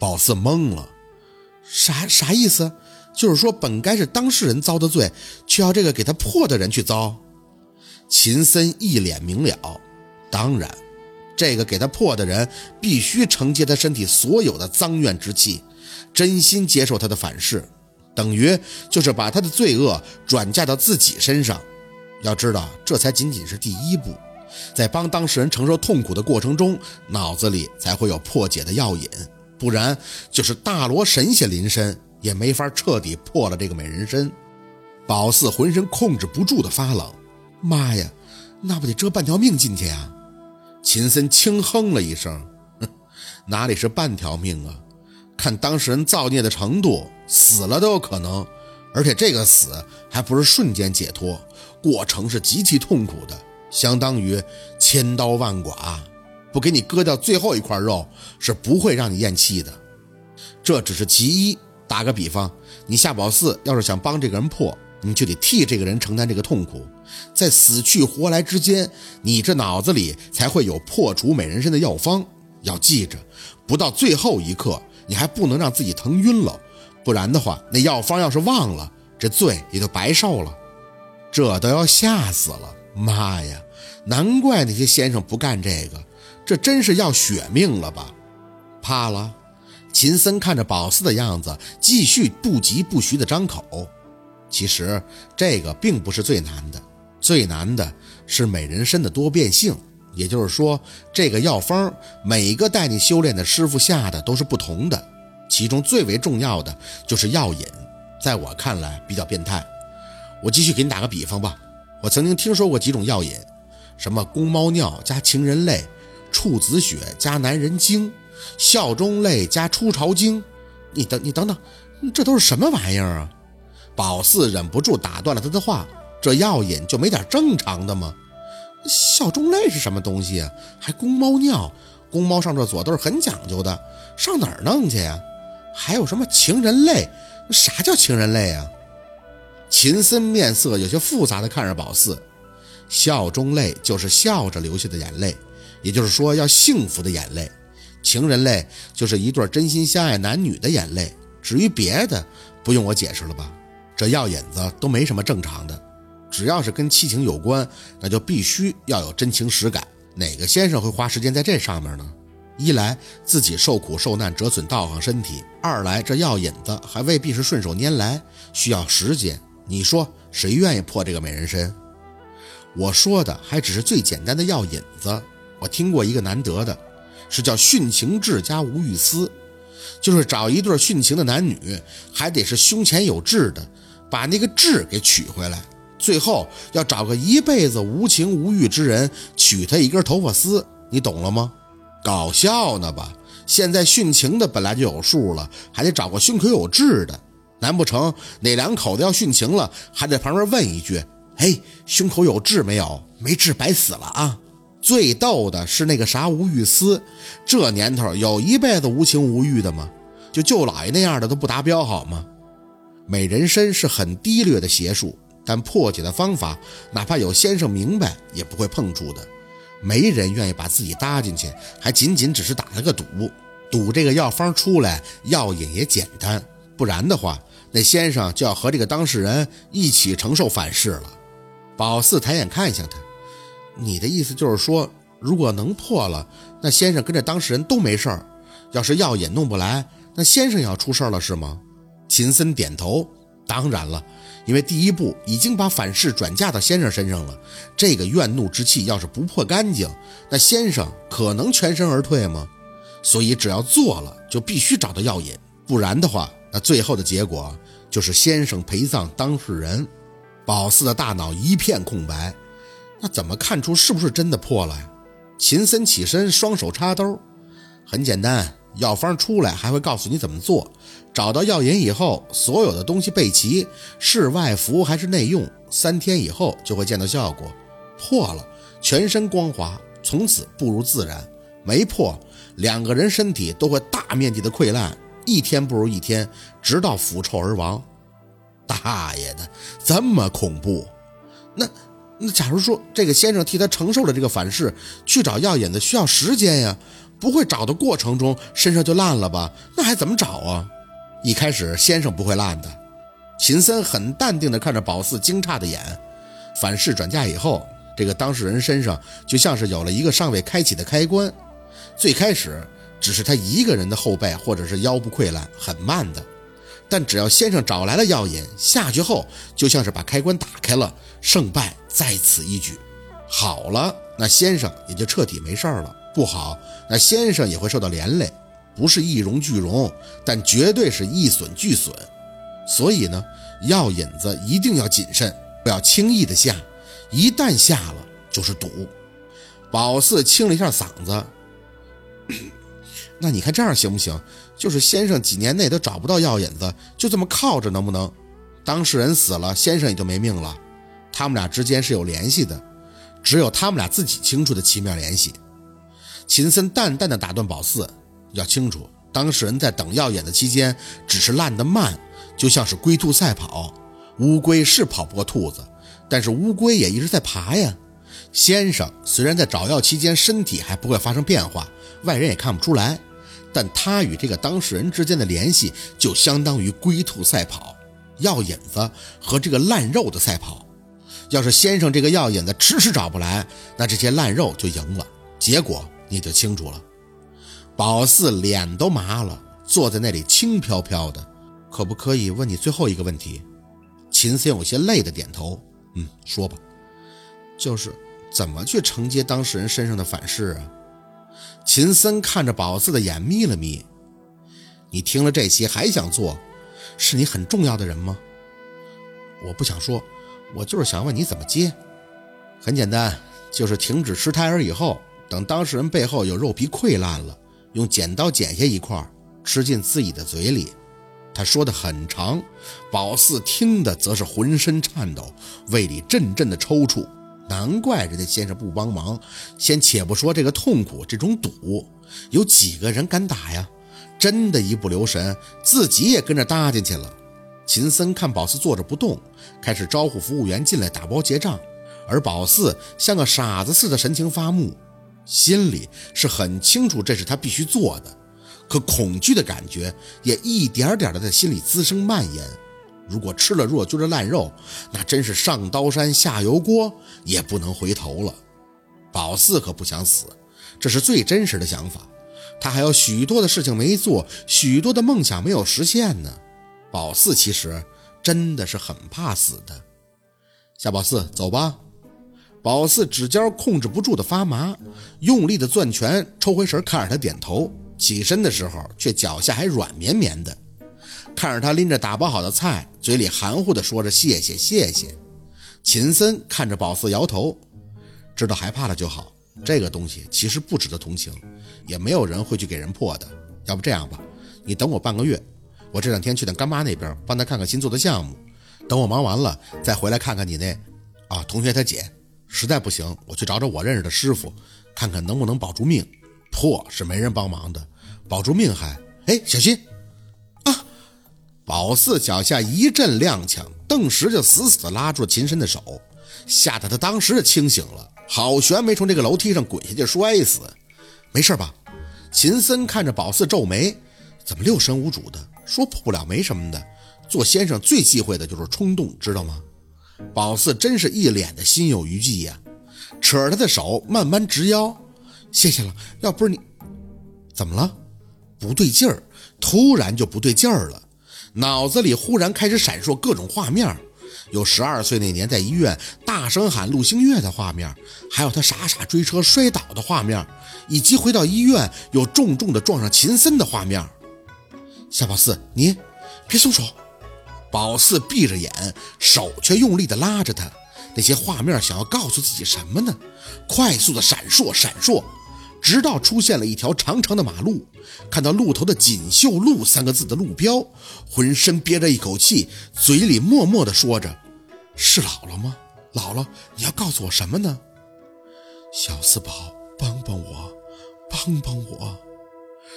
宝四懵了，啥意思？就是说本该是当事人遭的罪，却要这个给他破的人去遭？秦森一脸明了，当然这个给他破的人必须承接他身体所有的脏怨之气，真心接受他的反噬，等于就是把他的罪恶转嫁到自己身上。要知道这才仅仅是第一步，在帮当事人承受痛苦的过程中，脑子里才会有破解的药引，不然就是大罗神仙临身也没法彻底破了这个美人身。宝四浑身控制不住的发冷，妈呀，那不得遮半条命进去啊？秦森轻哼了一声，哪里是半条命啊，看当事人造孽的程度，死了都有可能，而且这个死还不是瞬间解脱，过程是极其痛苦的，相当于千刀万剐，不给你割掉最后一块肉是不会让你咽气的。这只是其一，打个比方，你夏宝四要是想帮这个人破，你就得替这个人承担这个痛苦，在死去活来之间，你这脑子里才会有破除美人身的药方。要记着，不到最后一刻你还不能让自己疼晕了，不然的话那药方要是忘了，这罪也就白受了。这都要吓死了，妈呀，难怪那些先生不干这个，这真是要血命了吧？怕了？秦森看着宝四的样子，继续不疾不徐的张口。其实这个并不是最难的，最难的是美人身的多变性，也就是说这个药方每个带你修炼的师傅下的都是不同的，其中最为重要的就是药引，在我看来比较变态。我继续给你打个比方吧，我曾经听说过几种药引，什么公猫尿加情人泪，处子血加男人精，效忠泪加出巢精，你等等，这都是什么玩意儿啊？宝四忍不住打断了他的话，这药引就没点正常的吗？效忠泪是什么东西啊？还公猫尿，公猫上厕所都是很讲究的，上哪儿弄去呀？还有什么情人泪？啥叫情人泪啊？秦森面色有些复杂的看着宝四，笑中泪就是笑着流下的眼泪，也就是说要幸福的眼泪，情人泪就是一对真心相爱男女的眼泪，至于别的不用我解释了吧？这药引子都没什么正常的，只要是跟七情有关，那就必须要有真情实感，哪个先生会花时间在这上面呢？一来自己受苦受难折损道行身体，二来这药引子还未必是顺手拈来，需要时间，你说谁愿意破这个美人身？我说的还只是最简单的药引子，我听过一个难得的，是叫殉情痣加无欲丝，就是找一对殉情的男女，还得是胸前有痣的，把那个痣给取回来，最后要找个一辈子无情无欲之人，取他一根头发丝，你懂了吗？搞笑呢吧？现在殉情的本来就有数了，还得找个胸口有痣的，难不成哪两口子要殉情了，还在旁边问一句，嘿，胸口有痣没有？没痣白死了啊！最逗的是那个啥无欲丝，这年头有一辈子无情无欲的吗？就舅老爷那样的都不达标好吗？美人身是很低劣的邪术，但破解的方法哪怕有先生明白也不会碰触的，没人愿意把自己搭进去，还仅仅只是打了个赌，赌这个药方出来药引也简单，不然的话那先生就要和这个当事人一起承受反噬了。宝四抬眼看向他，你的意思就是说，如果能破了，那先生跟这当事人都没事儿；要是药引弄不来，那先生要出事了是吗？秦森点头，当然了，因为第一步已经把反噬转嫁到先生身上了，这个怨怒之气要是不破干净，那先生可能全身而退吗？所以只要做了，就必须找到药引，不然的话那最后的结果就是先生陪葬当事人。宝四的大脑一片空白，那怎么看出是不是真的破了呀？秦森起身，双手插兜，很简单，药方出来还会告诉你怎么做，找到药引以后，所有的东西备齐，是外服还是内用，3天以后就会见到效果，破了全身光滑，从此步入自然，没破两个人身体都会大面积的溃烂，一天不如一天，直到腐臭而亡。大爷的，这么恐怖？那假如说这个先生替他承受了这个反噬，去找药引子需要时间呀，不会找的过程中身上就烂了吧，那还怎么找啊？一开始先生不会烂的。秦森很淡定地看着宝四惊诧的眼，反噬转嫁以后，这个当事人身上就像是有了一个尚未开启的开关，最开始只是他一个人的后背或者是腰部溃烂，很慢的，但只要先生找来了药引下去后，就像是把开关打开了，胜败在此一举。好了，那先生也就彻底没事了，不好，那先生也会受到连累，不是一荣俱荣，但绝对是一损俱损。所以呢，药引子一定要谨慎，不要轻易的下，一旦下了就是赌。宝四清了一下嗓子，那你看这样行不行？就是先生几年内都找不到药引子，就这么靠着能不能？当事人死了，先生也就没命了，他们俩之间是有联系的，只有他们俩自己清楚的奇妙联系。秦森淡淡的打断宝四，要清楚，当事人在等药引的期间只是烂得慢，就像是龟兔赛跑，乌龟是跑不过兔子，但是乌龟也一直在爬呀。先生虽然在找药期间身体还不会发生变化，外人也看不出来，但他与这个当事人之间的联系就相当于龟兔赛跑，药引子和这个烂肉的赛跑。要是先生这个药引子迟迟找不来，那这些烂肉就赢了，结果你就清楚了。宝四脸都麻了，坐在那里轻飘飘的。可不可以问你最后一个问题？秦森有些累的点头，说吧。就是怎么去承接当事人身上的反噬啊？秦森看着宝四的眼眯了眯，你听了这些还想做，是你很重要的人吗？我不想说，我就是想问你怎么接。很简单，就是停止吃胎儿以后，等当事人背后有肉皮溃烂了，用剪刀剪下一块吃进自己的嘴里。他说得很长，宝四听的则是浑身颤抖，胃里阵阵的抽搐。难怪人家先生不帮忙，先且不说这个痛苦，这种赌有几个人敢打呀？真的一不留神自己也跟着搭进去了。秦森看宝四坐着不动，开始招呼服务员进来打包结账，而宝四像个傻子似的神情发木，心里是很清楚这是他必须做的，可恐惧的感觉也一点点的在心里滋生蔓延。如果吃了若君的烂肉，那真是上刀山下油锅，也不能回头了。宝四可不想死，这是最真实的想法。他还有许多的事情没做，许多的梦想没有实现呢。宝四其实真的是很怕死的。夏宝四，走吧。宝四指尖控制不住的发麻，用力的攥拳，抽回神看着他点头。起身的时候，却脚下还软绵绵的。看着他拎着打包好的菜，嘴里含糊地说着谢谢谢谢。秦森看着宝四摇头，知道害怕了就好，这个东西其实不值得同情，也没有人会去给人破的。要不这样吧，你等我半个月，我这两天去趟干妈那边帮他看看新做的项目，等我忙完了再回来看看你那同学他姐，实在不行我去找找我认识的师傅，看看能不能保住命，破是没人帮忙的，保住命还小心。宝四脚下一阵踉跄，顿时就死死地拉住秦深的手，吓得他当时就清醒了，好悬没从这个楼梯上滚下去摔死。没事吧？秦森看着宝四皱眉，怎么六神无主的？说破不了没什么的，做先生最忌讳的就是冲动，知道吗？宝四真是一脸的心有余悸呀，扯着他的手慢慢直腰。谢谢了，要不是你……怎么了？不对劲儿，突然就不对劲儿了。脑子里忽然开始闪烁各种画面，有12岁那年在医院大声喊陆星月的画面，还有他傻傻追车摔倒的画面，以及回到医院有重重的撞上秦森的画面。夏宝四，你别松手。宝四闭着眼，手却用力地拉着他。那些画面想要告诉自己什么呢？快速的闪烁，直到出现了一条长长的马路，看到路头的锦绣路三个字的路标，浑身憋着一口气，嘴里默默地说着，是姥姥吗？姥姥，你要告诉我什么呢？小四宝，帮帮我。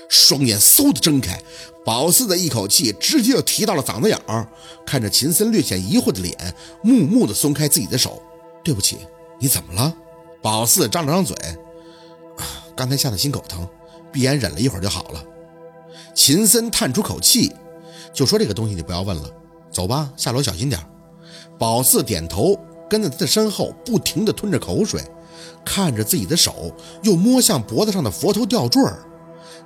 双眼嗖地睁开，宝四的一口气直接就提到了嗓子眼儿，看着秦森略显疑惑的脸，木木地松开自己的手。对不起，你怎么了？宝四张了张嘴，刚才吓得心口疼，闭眼忍了一会儿就好了。秦森叹出口气，就说这个东西你不要问了，走吧，下楼小心点。宝四点头，跟在他的身后，不停地吞着口水，看着自己的手，又摸向脖子上的佛头吊坠。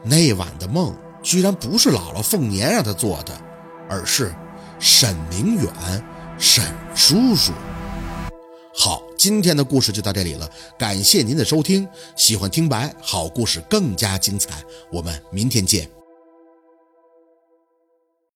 那晚的梦居然不是姥姥凤年让他做的，而是沈明远沈叔叔。好，今天的故事就到这里了，感谢您的收听，喜欢听白好故事更加精彩，我们明天见。